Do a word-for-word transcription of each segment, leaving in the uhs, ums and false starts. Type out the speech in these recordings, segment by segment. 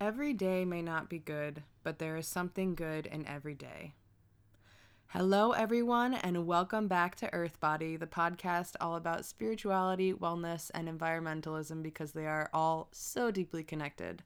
Every day may not be good, but there is something good in every day. Hello, everyone, and welcome back to Earth Body, the podcast all about spirituality, wellness, and environmentalism because they are all so deeply connected.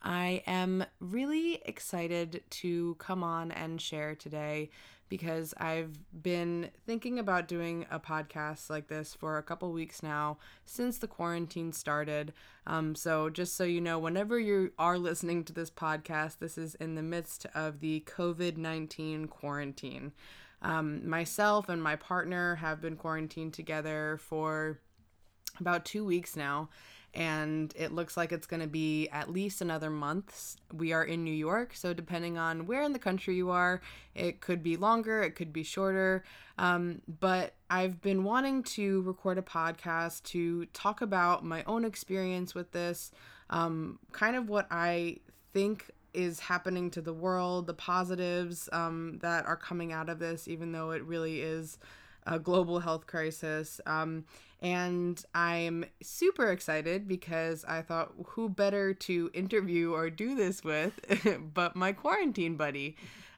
I am really excited to come on and share today because I've been thinking about doing a podcast like this for a couple weeks now since the quarantine started. Um, so just so you know, whenever you are listening to this podcast, this is in the midst of the covid nineteen quarantine. Um, myself and my partner have been quarantined together for about two weeks now. And it looks like it's going to be at least another month. We are in New York, so depending on where in the country you are, it could be longer, it could be shorter. Um, but I've been wanting to record a podcast to talk about my own experience with this, um, kind of what I think is happening to the world, the positives um, that are coming out of this, even though it really is a global health crisis. Um, and I'm super excited because I thought, who better to interview or do this with but my quarantine buddy.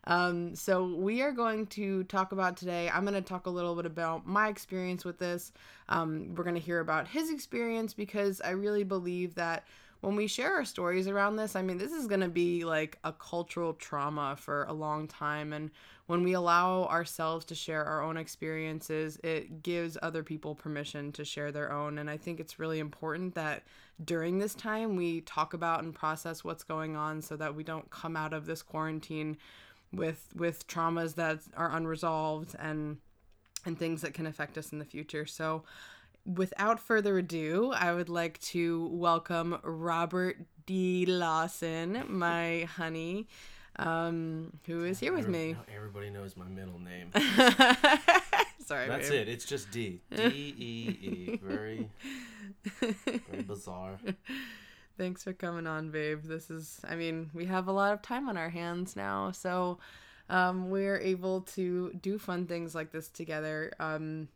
Um, so we are going to talk about today, I'm going to talk a little bit about my experience with this. Um, we're going to hear about his experience because I really believe that when we share our stories around this, I mean, this is going to be like a cultural trauma for a long time. And when we allow ourselves to share our own experiences, it gives other people permission to share their own. And I think it's really important that during this time we talk about and process what's going on so that we don't come out of this quarantine with with traumas that are unresolved and and things that can affect us in the future. So without further ado, I would like to welcome Robert D. Lawson, my honey, um, who is here with me. Now everybody knows my middle name. Sorry, that's babe. It. It's just D. D E E. Very, very bizarre. Thanks for coming on, babe. This is, I mean, we have a lot of time on our hands now, so um, we're able to do fun things like this together. Um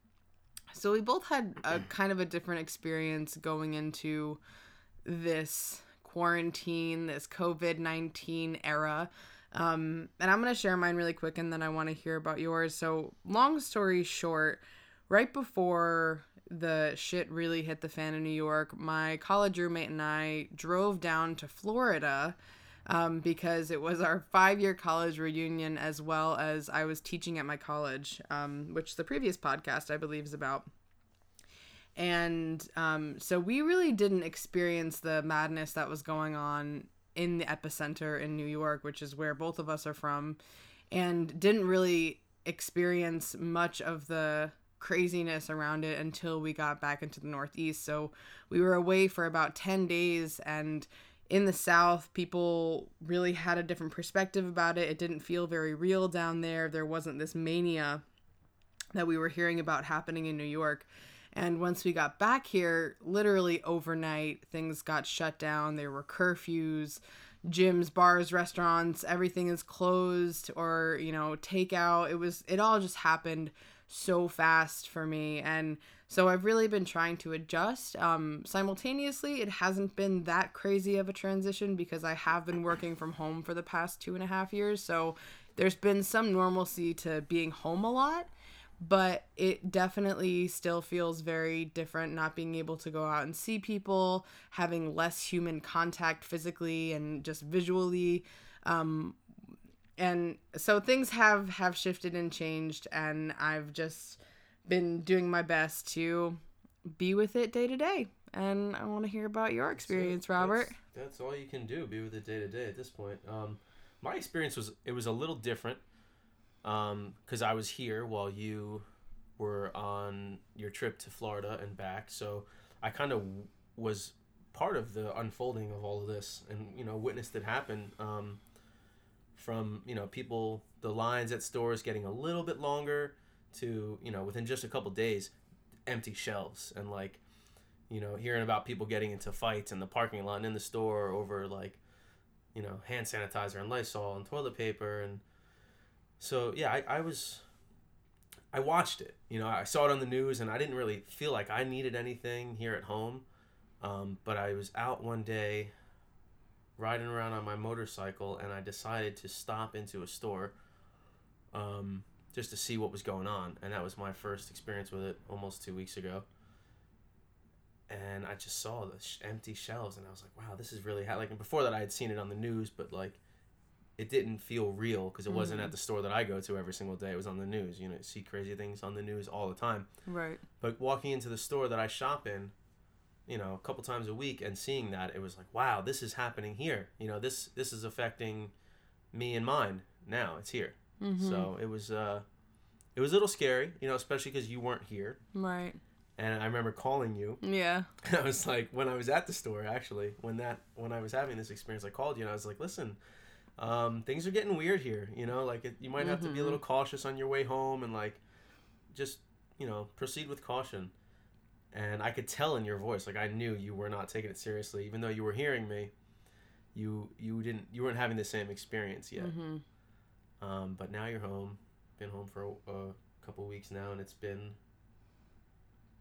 So we both had a kind of a different experience going into this quarantine, this covid nineteen era. Um, and I'm going to share mine really quick and then I want to hear about yours. So long story short, right before the shit really hit the fan in New York, my college roommate and I drove down to Florida um, because it was our five-year college reunion, as well as I was teaching at my college, um, which the previous podcast, I believe, is about. And um, so we really didn't experience the madness that was going on in the epicenter in New York, which is where both of us are from, and didn't really experience much of the craziness around it until we got back into the Northeast. So we were away for about ten days, and in the South, people really had a different perspective about it. It didn't feel very real down there. There wasn't this mania that we were hearing about happening in New York. And once we got back here, literally overnight, things got shut down. There were curfews, gyms, bars, restaurants, everything is closed or, you know, takeout. It was, it all just happened so fast for me. And so I've really been trying to adjust. Um, simultaneously, it hasn't been that crazy of a transition because I have been working from home for the past two and a half years. So there's been some normalcy to being home a lot, but it definitely still feels very different not being able to go out and see people, having less human contact physically and just visually. Um, and so things have, have shifted and changed, and I've just been doing my best to be with it day to day. And I want to hear about your experience, so, Robert. That's, that's all you can do, be with it day to day at this point. Um, my experience was, it was a little different um, because I was here while you were on your trip to Florida and back. So I kind of was part of the unfolding of all of this and, you know, witnessed it happen um, from, you know, people, the lines at stores getting a little bit longer, to, you know, within just a couple days, empty shelves and, like, you know, hearing about people getting into fights in the parking lot and in the store over, like, you know, hand sanitizer and Lysol and toilet paper. And so, yeah, I, I was, I watched it, you know, I saw it on the news and I didn't really feel like I needed anything here at home. Um, but I was out one day riding around on my motorcycle, and I decided to stop into a store um, just to see what was going on. And that was my first experience with it almost two weeks ago. And I just saw the sh- empty shelves, and I was like, wow, this is really ha-. Like, and before that, I had seen it on the news, but, like, it didn't feel real because it mm-hmm. wasn't at the store that I go to every single day. It was on the news. You know, you see crazy things on the news all the time. Right. But walking into the store that I shop in, you know, a couple times a week and seeing that, it was like, wow, this is happening here. You know, this this is affecting me and mine now. It's here. Mm-hmm. So it was, uh, it was a little scary, you know, especially because you weren't here. Right. And I remember calling you. Yeah. And I was like, when I was at the store, actually, when that when I was having this experience, I called you and I was like, listen, um, things are getting weird here. You know, like it, you might mm-hmm. have to be a little cautious on your way home and like just, you know, proceed with caution. And I could tell in your voice, like I knew you were not taking it seriously, even though you were hearing me. You you didn't you weren't having the same experience yet. Mm-hmm. Um, but now you're home. Been home for a, a couple of weeks now, and it's been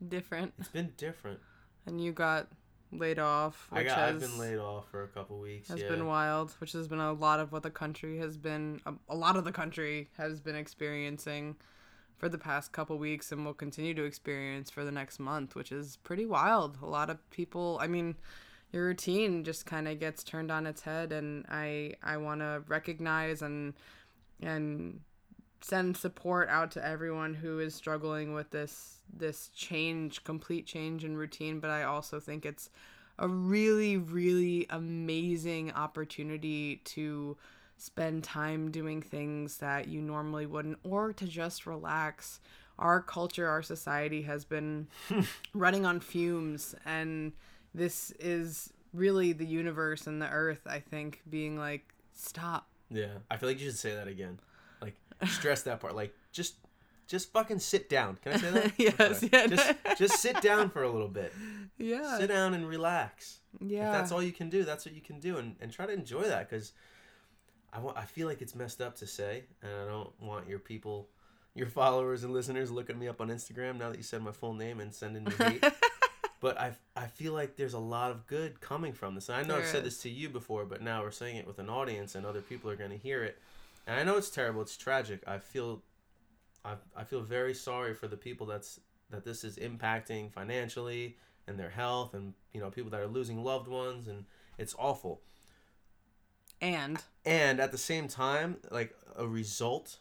different. It's been different. And you got laid off. Which I got. Has, I've been laid off for a couple of weeks. Has yeah. been wild, which has been a lot of what the country has been. A, a lot of the country has been experiencing for the past couple weeks and will continue to experience for the next month, which is pretty wild. A lot of people, I mean, your routine just kind of gets turned on its head, and I I want to recognize and and send support out to everyone who is struggling with this this change, complete change in routine, but I also think it's a really, really amazing opportunity to spend time doing things that you normally wouldn't, or to just relax. Our culture, our society has been running on fumes, and this is really the universe and the earth, I think, being like, stop. Yeah, I feel like you should say that again. Like, stress that part. Like, just just fucking sit down. Can I say that? Yes. Okay. Yeah. Just, just sit down for a little bit. Yeah. Sit down and relax. Yeah. If that's all you can do, that's what you can do, and, and try to enjoy that, because I, want, I feel like it's messed up to say, and I don't want your people, your followers and listeners looking me up on Instagram now that you said my full name and sending me hate. But I I feel like there's a lot of good coming from this. And I know there I've said is. this to you before, but now we're saying it with an audience, and other people are going to hear it. And I know it's terrible. It's tragic. I feel I I feel very sorry for the people that's that this is impacting financially and their health, and you know, people that are losing loved ones, and it's awful. And and at the same time, like, a result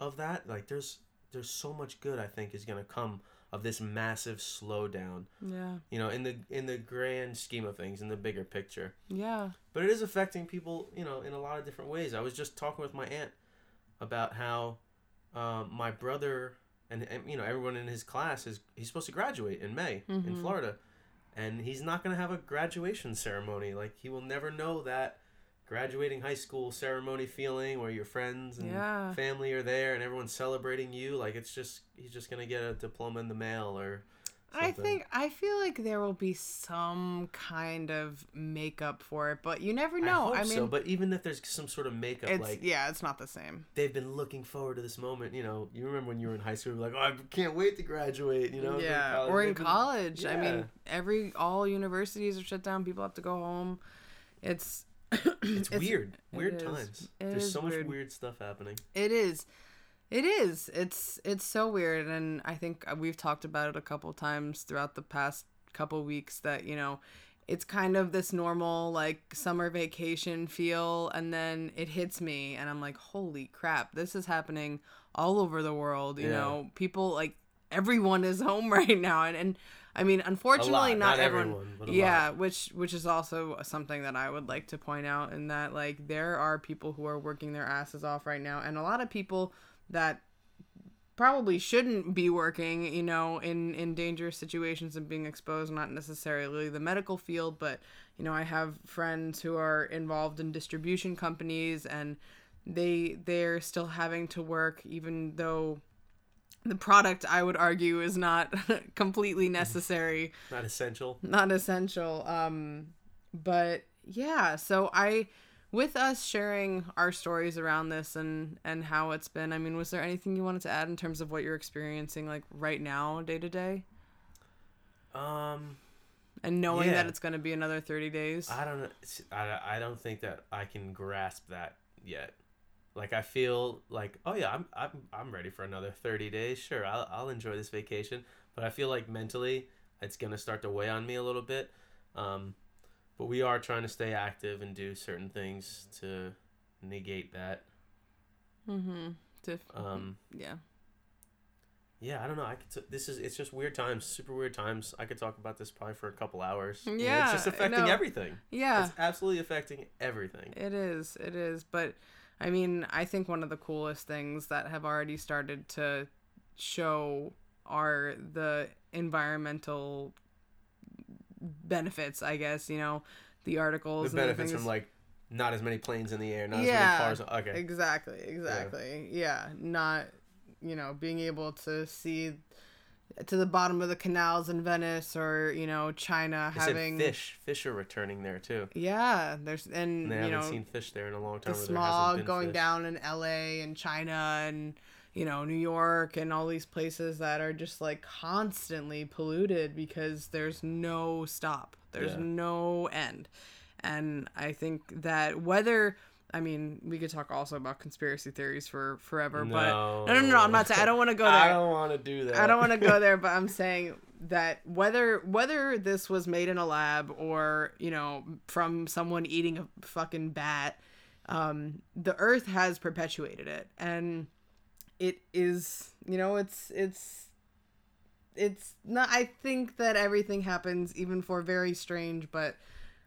of that, like, there's there's so much good I think is gonna come of this massive slowdown. Yeah. You know, in the in the grand scheme of things, in the bigger picture. Yeah. But it is affecting people, you know, in a lot of different ways. I was just talking with my aunt about how um, my brother and, and you know, everyone in his class is he's supposed to graduate in May mm-hmm. in Florida, and he's not gonna have a graduation ceremony. Like, he will never know that graduating high school ceremony feeling where your friends and yeah. family are there and everyone's celebrating you. Like, it's just, he's just going to get a diploma in the mail or something. I think, I feel like there will be some kind of makeup for it, but you never know. I, hope I mean, so, but even if there's some sort of makeup, it's, like, yeah, it's not the same. They've been looking forward to this moment. You know, you remember when you were in high school, you were like, oh, I can't wait to graduate, you know? Yeah. Or in college. Been, yeah. I mean, every, all universities are shut down. People have to go home. It's, it's, it's weird weird it times it there's so weird. Much weird stuff happening. It is it is it's it's so weird, and I think we've talked about it a couple times throughout the past couple weeks that, you know, it's kind of this normal, like, summer vacation feel, and then it hits me and I'm like, holy crap, this is happening all over the world. You yeah. know, people, like, everyone is home right now, and, and I mean, unfortunately, lot, not, not everyone. everyone but yeah, lot. which which is also something that I would like to point out, in that, like, there are people who are working their asses off right now, and a lot of people that probably shouldn't be working, you know, in, in dangerous situations and being exposed, not necessarily the medical field, but, you know, I have friends who are involved in distribution companies, and they they're still having to work, even though the product, I would argue, is not completely necessary. Not essential. Not essential. Um, but yeah, so I, with us sharing our stories around this and, and how it's been, I mean, was there anything you wanted to add in terms of what you're experiencing, like, right now, day to day? Um, and knowing yeah. that it's going to be another thirty days. I don't I, I don't think that I can grasp that yet. Like, I feel like, oh yeah, I'm I'm I'm ready for another thirty days. Sure, I'll I'll enjoy this vacation, but I feel like mentally it's going to start to weigh on me a little bit. Um, but we are trying to stay active and do certain things to negate that. Mm-hmm. To, um, yeah. Yeah, I don't know. I could. T- this is. It's just weird times. Super weird times. I could talk about this probably for a couple hours. Yeah, you know, it's just affecting no. everything. Yeah, it's absolutely affecting everything. It is. It is. But, I mean, I think one of the coolest things that have already started to show are the environmental benefits. I guess, you know, the articles. The benefits and the things. From like. Not as many planes in the air, not yeah, as many cars. Okay. Exactly, exactly. Yeah. yeah. Not, you know, being able to see to the bottom of the canals in Venice or, you know, China they having... Said fish. Fish are returning there, too. Yeah. There's and, and they you haven't know, seen fish there in a long time. The smog going fish. Down in L A and China and, you know, New York and all these places that are just, like, constantly polluted because there's no stop. There's yeah. no end. And I think that whether, I mean, we could talk also about conspiracy theories for forever, no. but no, no, no, no, I'm not saying, I don't want to go there. I don't want to do that. I don't want to go there, but I'm saying that whether, whether this was made in a lab or, you know, from someone eating a fucking bat, um, the earth has perpetuated it. And it is, you know, it's, it's, it's not, I think that everything happens even for very strange, but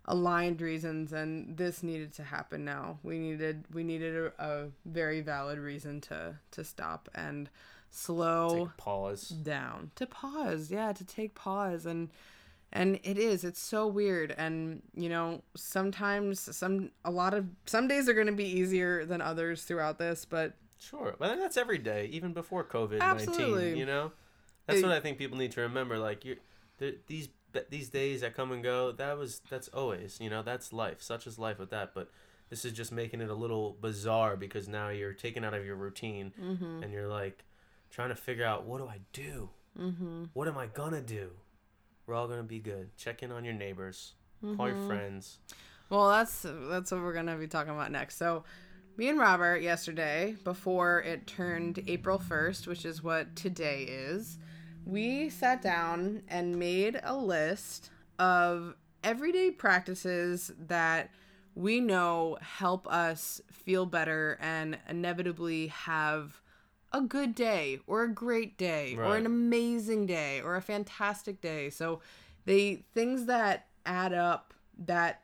aligned reasons, and this needed to happen now. We needed we needed a, a very valid reason to to stop and slow pause down. To pause, yeah, to take pause and and it is, it's so weird. And you know, sometimes some a lot of some days are gonna be easier than others throughout this, but sure. Well, that's every day, even before COVID nineteen. Absolutely. You know? That's it, what I think people need to remember. Like you these these days that come and go, that was that's always, you know, that's life. Such is life with that. But this is just making it a little bizarre because now you're taken out of your routine mm-hmm. and you're like trying to figure out, what do I do? Mm-hmm. What am I gonna do? We're all gonna be good. Check in on your neighbors, mm-hmm. call your friends. Well, that's that's what we're gonna be talking about next. So me and Robert yesterday, before it turned April first, which is what today is, we sat down and made a list of everyday practices that we know help us feel better and inevitably have a good day or a great day right. or an amazing day or a fantastic day. So they things that add up that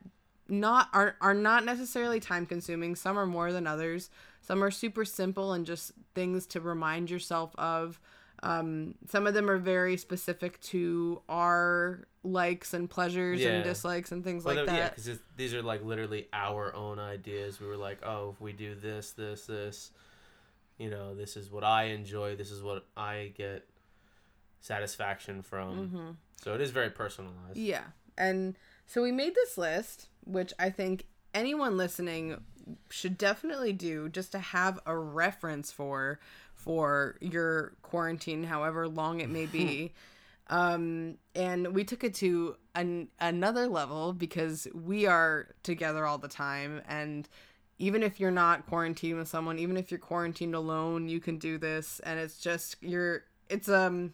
not are, are not necessarily time consuming. Some are more than others. Some are super simple and just things to remind yourself of. Um, some of them are very specific to our likes and pleasures yeah. and dislikes and things well, like that. Yeah, because these are like literally our own ideas. We were like, oh, if we do this, this, this, you know, this is what I enjoy. This is what I get satisfaction from. Mm-hmm. So it is very personalized. Yeah. And so we made this list, which I think anyone listening should definitely do just to have a reference for for your quarantine, however long it may be. Um, and we took it to an, another level because we are together all the time. And even if you're not quarantined with someone, even if you're quarantined alone, you can do this. And it's just, you're, it's a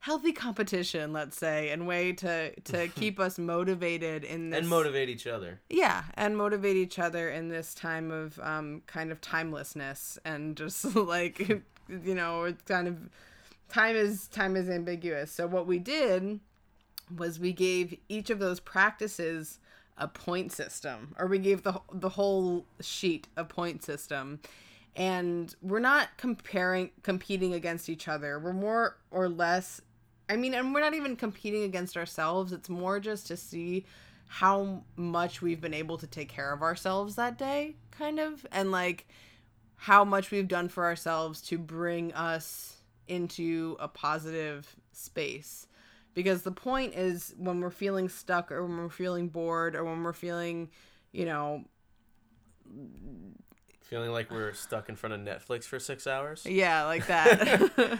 healthy competition, let's say, and way to, to keep us motivated in this. And motivate each other. Yeah. And motivate each other in this time of um, kind of timelessness and just like... You know, it's kind of time is time is ambiguous. So what we did was we gave each of those practices a point system, or we gave the the whole sheet a point system, and we're not comparing competing against each other. We're more or less, I mean, and we're not even competing against ourselves. It's more just to see how much we've been able to take care of ourselves that day, kind of, and like. How much we've done for ourselves to bring us into a positive space. Because the point is when we're feeling stuck or when we're feeling bored or when we're feeling, you know... Feeling like we're stuck in front of Netflix for six hours? Yeah, like that.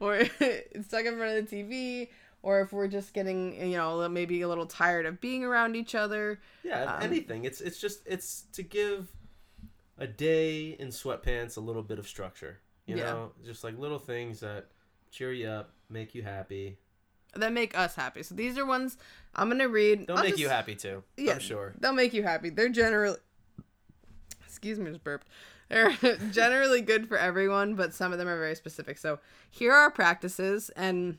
Or stuck in front of the T V or if we're just getting, you know, maybe a little tired of being around each other. Yeah, um, anything. It's it's just it's to give a day in sweatpants a little bit of structure. You yeah. know, just like little things that cheer you up, make you happy. That make us happy. So these are ones I'm going to read. They'll I'll make just, you happy too. Yeah, I'm sure. They'll make you happy. They're generally, excuse me, I just burped. They're generally good for everyone, but some of them are very specific. So here are practices, and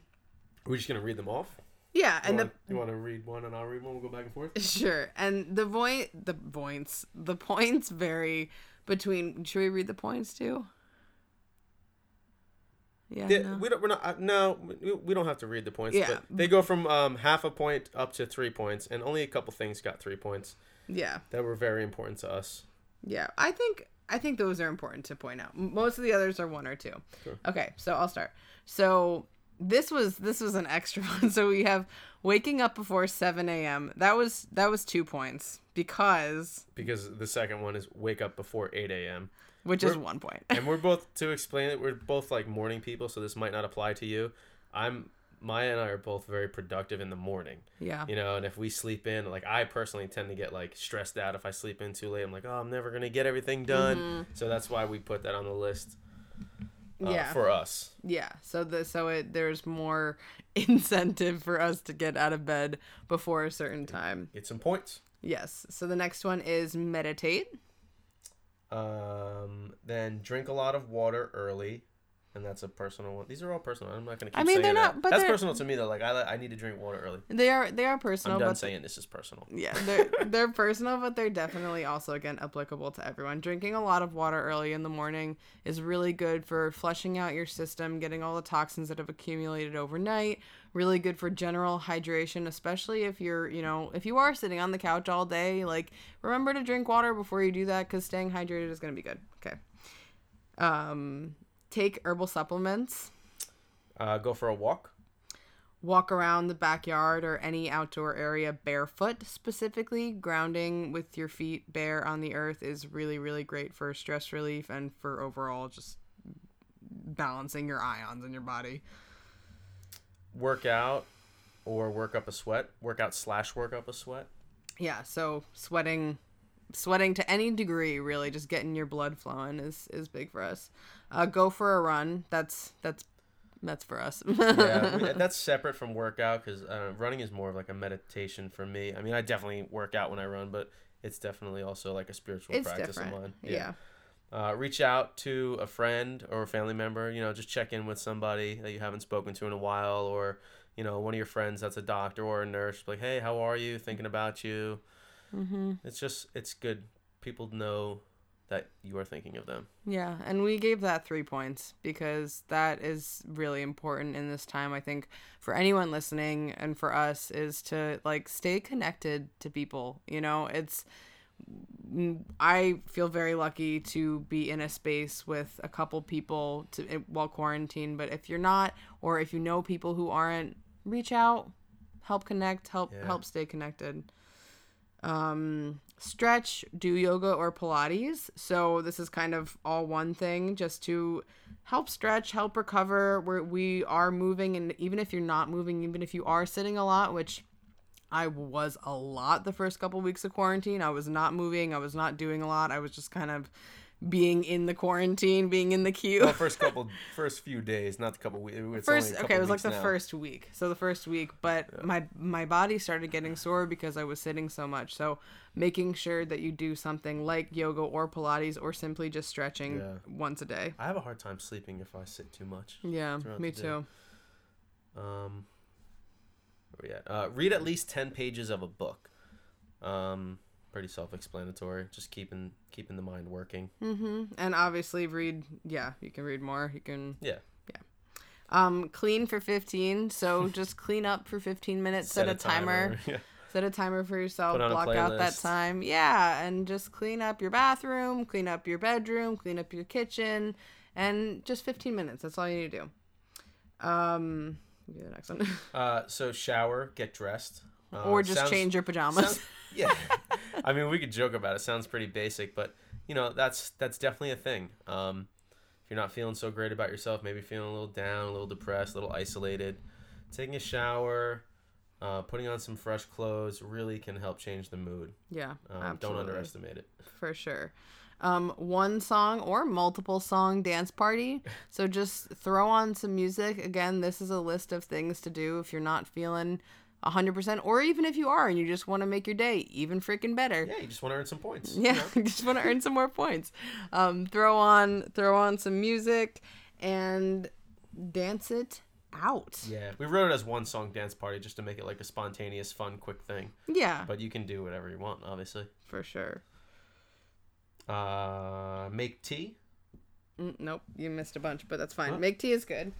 we're we just going to read them off. Yeah. You and want, the, you want to read one and I'll read one. We'll go back and forth. Sure. And the voi- the points, the points vary between, should we read the points too? Yeah, yeah no. we don't. We're not. Uh, no, we, we don't have to read the points. Yeah. But they go from um, half a point up to three points, and only a couple things got three points. Yeah, that were very important to us. Yeah, I think I think those are important to point out. Most of the others are one or two. Sure. Okay, so I'll start. So this was this was an extra one. So we have waking up before seven a.m. That was that was two points because because the second one is wake up before eight a.m. Which we're, is one point. And we're both, to explain it, we're both like morning people, so this might not apply to you. I'm, Maya and I are both very productive in the morning. Yeah. You know, and if we sleep in, like I personally tend to get like stressed out if I sleep in too late. I'm like, oh, I'm never going to get everything done. Mm-hmm. So that's why we put that on the list uh, yeah. for us. Yeah. So the, so it there's more incentive for us to get out of bed before a certain time. Get some points. Yes. So the next one is meditate. Um, then drink a lot of water early, and that's a personal one. These are all personal. I'm not going to keep I mean, saying they're not, that. But that's they're, personal to me, though. Like, I I need to drink water early. They are they are personal. I'm done but saying this is personal. Yeah, they're, they're personal, but they're definitely also, again, applicable to everyone. Drinking a lot of water early in the morning is really good for flushing out your system, getting all the toxins that have accumulated overnight. Really good for general hydration, especially if you're, you know, if you are sitting on the couch all day, like, remember to drink water before you do that, because staying hydrated is going to be good. Okay. Um... Take herbal supplements. Uh, go for a walk. Walk around the backyard or any outdoor area barefoot specifically. Grounding with your feet bare on the earth is really, really great for stress relief and for overall just balancing your ions in your body. Work out or work up a sweat. Work out slash work up a sweat. Yeah, so sweating... Sweating to any degree, really, just getting your blood flowing is, is big for us. Uh, go for a run. That's that's that's for us. Yeah, that's separate from workout because uh, running is more of like a meditation for me. I mean, I definitely work out when I run, but it's definitely also like a spiritual it's practice different. Of mine. Yeah. yeah. Uh, reach out to a friend or a family member. You know, just check in with somebody that you haven't spoken to in a while, or you know, one of your friends that's a doctor or a nurse. Like, hey, how are you? Thinking about you. Mm-hmm. It's just it's good people know that you are thinking of them. Yeah, and we gave that three points because that is really important in this time, I think, for anyone listening and for us, is to like stay connected to people. You know, it's I feel very lucky to be in a space with a couple people to while quarantined, but if you're not, or if you know people who aren't, reach out, help connect, help yeah. help stay connected. Um, stretch, do yoga or Pilates. So this is kind of all one thing, just to help stretch, help recover. We're, we are moving, and even if you're not moving, even if you are sitting a lot, which I was a lot the first couple weeks of quarantine, I was not moving, I was not doing a lot, I was just kind of being in the quarantine, being in the queue. Well, first couple, first few days, not the couple weeks. It's first, only a couple okay, it was like the now. first week. So the first week, but yeah. my my body started getting sore because I was sitting so much. So making sure that you do something like yoga or Pilates or simply just stretching yeah. once a day. I have a hard time sleeping if I sit too much. Yeah, me too. Um, yeah. Uh, read at least ten pages of a book. Um. Pretty self-explanatory, just keeping keeping the mind working. Mm-hmm. And obviously read yeah you can read more you can yeah yeah um clean for fifteen, so just clean up for fifteen minutes. set, set a timer, timer. Yeah. Set a timer for yourself, block out that time, yeah and just clean up your bathroom, clean up your bedroom, clean up your kitchen, and just fifteen minutes, that's all you need to do. Um do the next one. Uh so shower, get dressed. Uh, or just sounds, change your pajamas. Sounds, yeah. I mean, we could joke about it. It sounds pretty basic, but, you know, that's that's definitely a thing. Um, if you're not feeling so great about yourself, maybe feeling a little down, a little depressed, a little isolated, taking a shower, uh, putting on some fresh clothes really can help change the mood. Yeah, um, absolutely. Don't underestimate it. For sure. Um, one song or multiple song dance party. So just throw on some music. Again, this is a list of things to do if you're not feeling one hundred percent, or even if you are and you just want to make your day even freaking better. Yeah, you just want to earn some points. Yeah, you know? You just want to earn some more points. Um, throw on, throw on some music and dance it out. Yeah, we wrote it as one song dance party just to make it like a spontaneous, fun, quick thing. Yeah. But you can do whatever you want, obviously. For sure. Uh, make tea? Mm, nope, you missed a bunch, but that's fine. Huh? Make tea is good.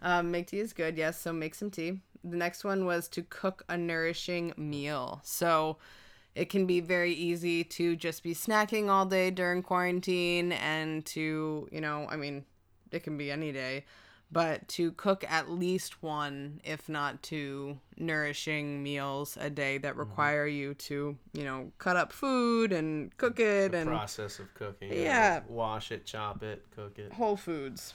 Um, make tea is good, yes, so make some tea. The next one was to cook a nourishing meal. So it can be very easy to just be snacking all day during quarantine and to, you know, I mean, it can be any day, but to cook at least one, if not two, nourishing meals a day that require mm-hmm. you to, you know, cut up food and cook it. The and process of cooking. Yeah. Like wash it, chop it, cook it. Whole foods.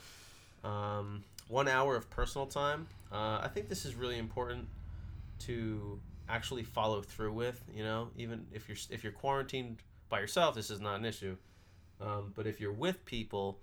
Um, one hour of personal time. Uh, I think this is really important to actually follow through with, you know, even if you're, if you're quarantined by yourself, this is not an issue. Um, but if you're with people,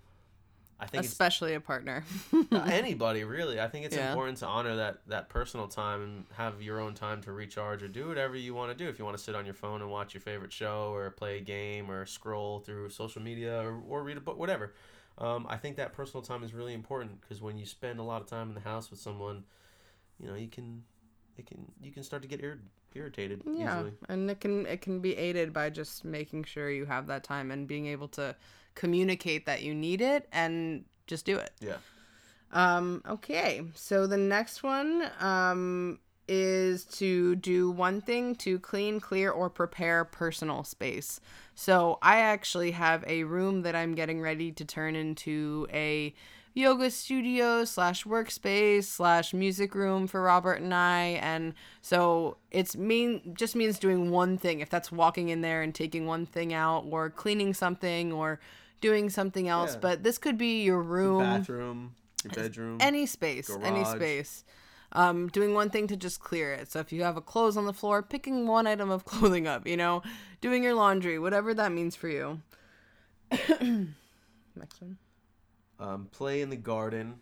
I think especially a partner. Anybody, really. I think it's yeah. important to honor that, that personal time and have your own time to recharge or do whatever you want to do. If you want to sit on your phone and watch your favorite show or play a game or scroll through social media or, or read a book, whatever. Um, I think that personal time is really important because when you spend a lot of time in the house with someone, you know, you can it can you can start to get ir- irritated yeah, easily. And it can it can be aided by just making sure you have that time and being able to communicate that you need it and just do it. Yeah. Um, okay. So the next one um, is to do one thing to clean, clear, or prepare personal space. So I actually have a room that I'm getting ready to turn into a yoga studio slash workspace slash music room for Robert and I. And so it's mean just means doing one thing. If that's walking in there and taking one thing out or cleaning something or doing something else. Yeah. But this could be your room, your bathroom, your bedroom, any space, garage. any space. Um, doing one thing to just clear it. So if you have a clothes on the floor, picking one item of clothing up, you know, doing your laundry, whatever that means for you. Next one. Um, play in the garden,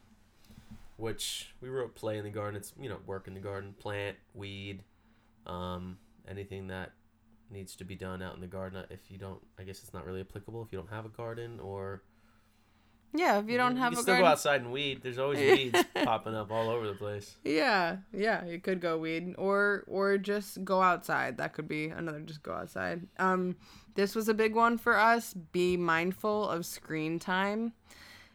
which we wrote play in the garden. It's, you know, work in the garden, plant, weed, um, anything that needs to be done out in the garden. If you don't, I guess it's not really applicable if you don't have a garden or... Yeah, if you don't have you a garden. You can still go outside and weed. There's always weeds popping up all over the place. Yeah, yeah, you could go weed or or just go outside. That could be another just go outside. Um, this was a big one for us. Be mindful of screen time.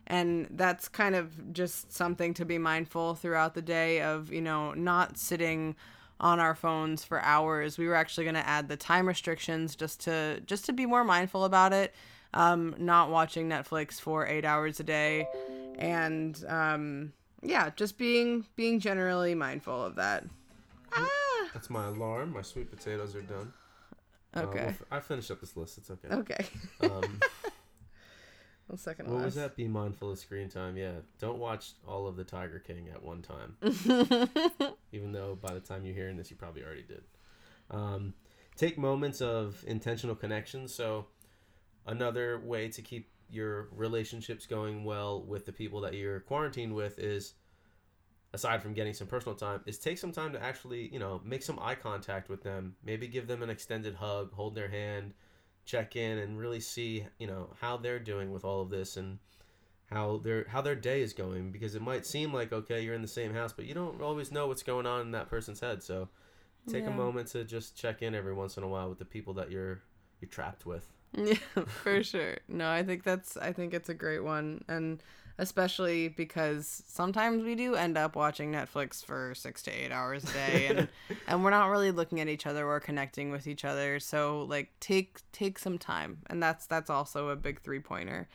And that's kind of just something to be mindful throughout the day of, you know, not sitting on our phones for hours. We were actually going to add the time restrictions just to just to be more mindful about it. Um, not watching Netflix for eight hours a day and, um, yeah, just being, being generally mindful of that. Ah! That's my alarm. My sweet potatoes are done. Okay. Uh, we'll f- I finished up this list. It's okay. Okay. um, well, second what last. was that? Be mindful of screen time. Yeah. Don't watch all of the Tiger King at one time, even though by the time you're hearing this, you probably already did. Um, take moments of intentional connection. So, another way to keep your relationships going well with the people that you're quarantined with is, aside from getting some personal time, is take some time to actually, you know, make some eye contact with them. Maybe give them an extended hug, hold their hand, check in, and really see, you know, how they're doing with all of this and how their how their day is going. Because it might seem like, okay, you're in the same house, but you don't always know what's going on in that person's head. So take yeah. a moment to just check in every once in a while with the people that you're you're trapped with. Yeah, for sure. No, I think that's, I think it's a great one. And especially because sometimes we do end up watching Netflix for six to eight hours a day and, and we're not really looking at each other or connecting with each other. So like take, take some time. And that's, that's also a big three pointer.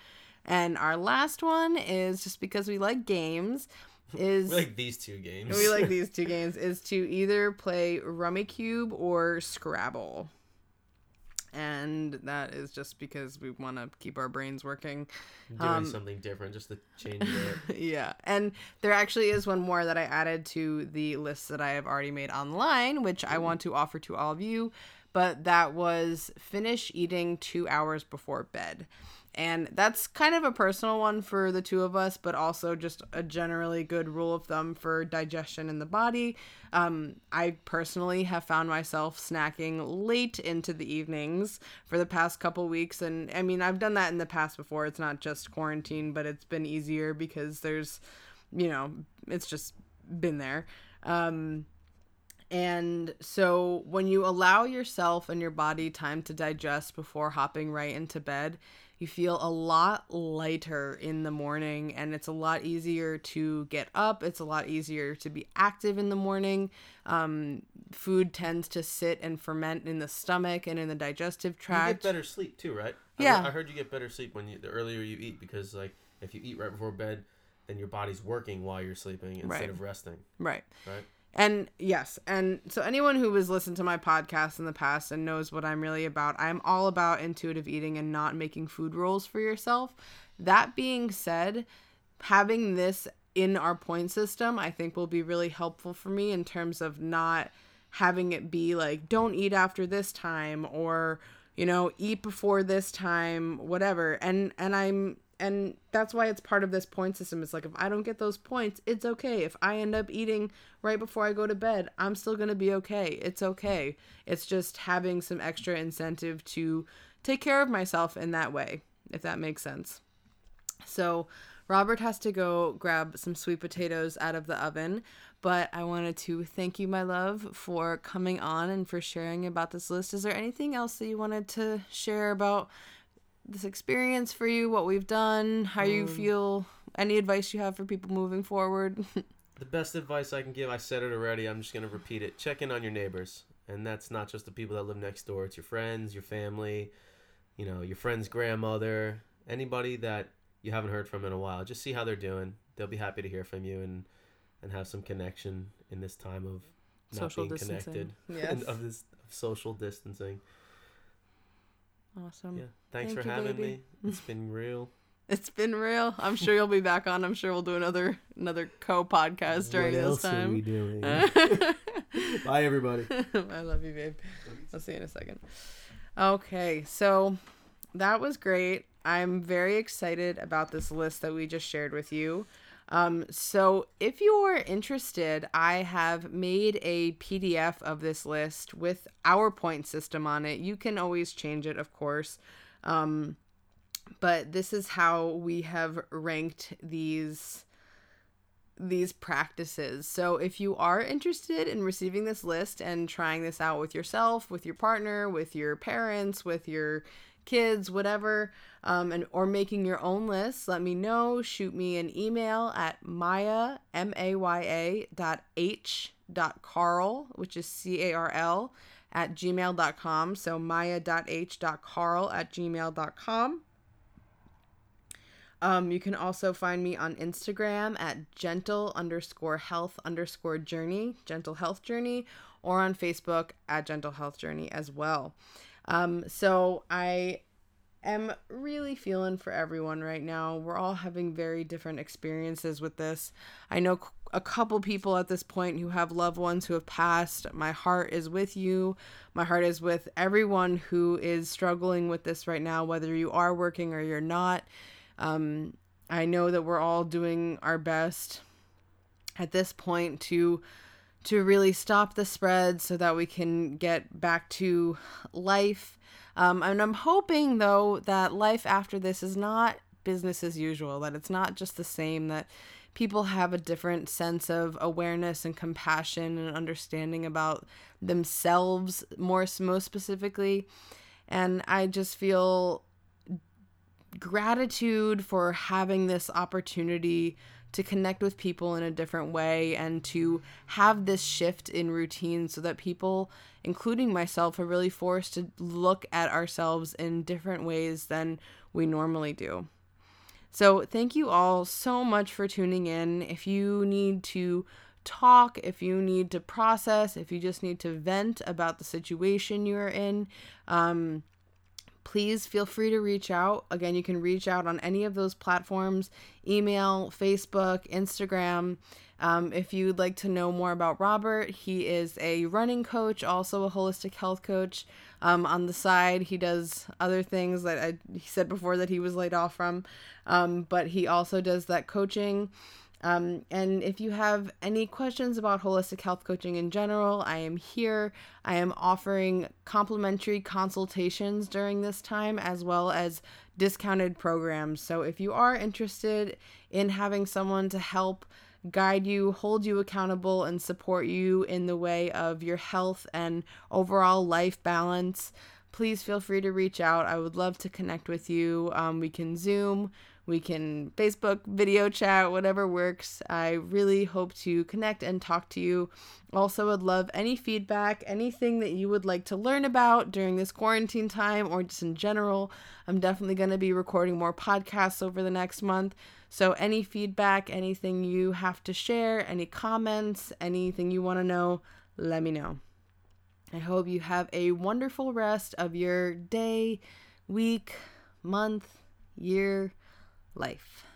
And our last one is just because we like games is we like these two games. We like these two games is to either play Rummikub or Scrabble. And that is just because we want to keep our brains working. Doing um, something different just to change it. Yeah. And there actually is one more that I added to the list that I have already made online, which I want to offer to all of you. But that was finish eating two hours before bed. And that's kind of a personal one for the two of us, but also just a generally good rule of thumb for digestion in the body. Um, I personally have found myself snacking late into the evenings for the past couple weeks. And I mean, I've done that in the past before. It's not just quarantine, but it's been easier because there's, you know, it's just been there. Um, And so when you allow yourself and your body time to digest before hopping right into bed, you feel a lot lighter in the morning, and it's a lot easier to get up. It's a lot easier to be active in the morning. Um, food tends to sit and ferment in the stomach and in the digestive tract. You get better sleep too, right? Yeah. I, I heard you get better sleep when you, the earlier you eat, because like if you eat right before bed, then your body's working while you're sleeping instead right. of resting. Right. Right. And yes, and so anyone who has listened to my podcast in the past and knows what I'm really about, I'm all about intuitive eating and not making food rules for yourself. That being said, having this in our point system, I think will be really helpful for me in terms of not having it be like, don't eat after this time, or, you know, eat before this time, whatever. And, and I'm... And that's why it's part of this point system. It's like, if I don't get those points, it's okay. If I end up eating right before I go to bed, I'm still going to be okay. It's okay. It's just having some extra incentive to take care of myself in that way, if that makes sense. So Robert has to go grab some sweet potatoes out of the oven, but I wanted to thank you, my love, for coming on and for sharing about this list. Is there anything else that you wanted to share about this experience for you, what we've done, how you um, feel, any advice you have for people moving forward? The best advice I can give, I said it already, I'm just going to repeat it. Check in on your neighbors. And that's not just the people that live next door. It's your friends, your family, you know, your friend's grandmother, anybody that you haven't heard from in a while. Just see how they're doing. They'll be happy to hear from you and, and have some connection in this time of not social being distancing. Connected. Yes. of this of social distancing. Awesome. Yeah. Thanks Thank for you, having baby. me. It's been real. It's been real. I'm sure you'll be back on. I'm sure we'll do another another co-podcast during what this time. What else are we doing? Bye, everybody. I love you, babe. I'll see you in a second. Okay, so that was great. I'm very excited about this list that we just shared with you. Um, so if you're interested, I have made a P D F of this list with our point system on it. You can always change it, of course. Um, but this is how we have ranked these, these practices. So if you are interested in receiving this list and trying this out with yourself, with your partner, with your parents, with your kids, whatever, um, and or making your own list, let me know. Shoot me an email at Maya, M A Y A dot H dot Carl, which is C A R L, at gmail dot com. So Maya dot H dot Carl at gmail dot com. Um, you can also find me on Instagram at gentle underscore health underscore journey, gentle health journey, or on Facebook at gentle health journey as well. Um, so I am really feeling for everyone right now. We're all having very different experiences with this. I know a couple people at this point who have loved ones who have passed. My heart is with you. My heart is with everyone who is struggling with this right now, whether you are working or you're not. Um, I know that we're all doing our best at this point to to really stop the spread so that we can get back to life. Um, and I'm hoping, though, that life after this is not business as usual, that it's not just the same, that people have a different sense of awareness and compassion and understanding about themselves more, most specifically. And I just feel gratitude for having this opportunity to connect with people in a different way and to have this shift in routine so that people, including myself, are really forced to look at ourselves in different ways than we normally do. So thank you all so much for tuning in. If you need to talk, if you need to process, if you just need to vent about the situation you're in, um, please feel free to reach out. Again, you can reach out on any of those platforms, email, Facebook, Instagram. Um, if you'd like to know more about Robert, he is a running coach, also a holistic health coach. Um, on the side, he does other things that I he said before that he was laid off from, um, but he also does that coaching. Um, and if you have any questions about holistic health coaching in general, I am here. I am offering complimentary consultations during this time, as well as discounted programs. So if you are interested in having someone to help guide you, hold you accountable, and support you in the way of your health and overall life balance, please feel free to reach out. I would love to connect with you. Um, we can Zoom. We can Facebook, video chat, whatever works. I really hope to connect and talk to you. Also, would love any feedback, anything that you would like to learn about during this quarantine time or just in general. I'm definitely going to be recording more podcasts over the next month. So any feedback, anything you have to share, any comments, anything you want to know, let me know. I hope you have a wonderful rest of your day, week, month, year, life.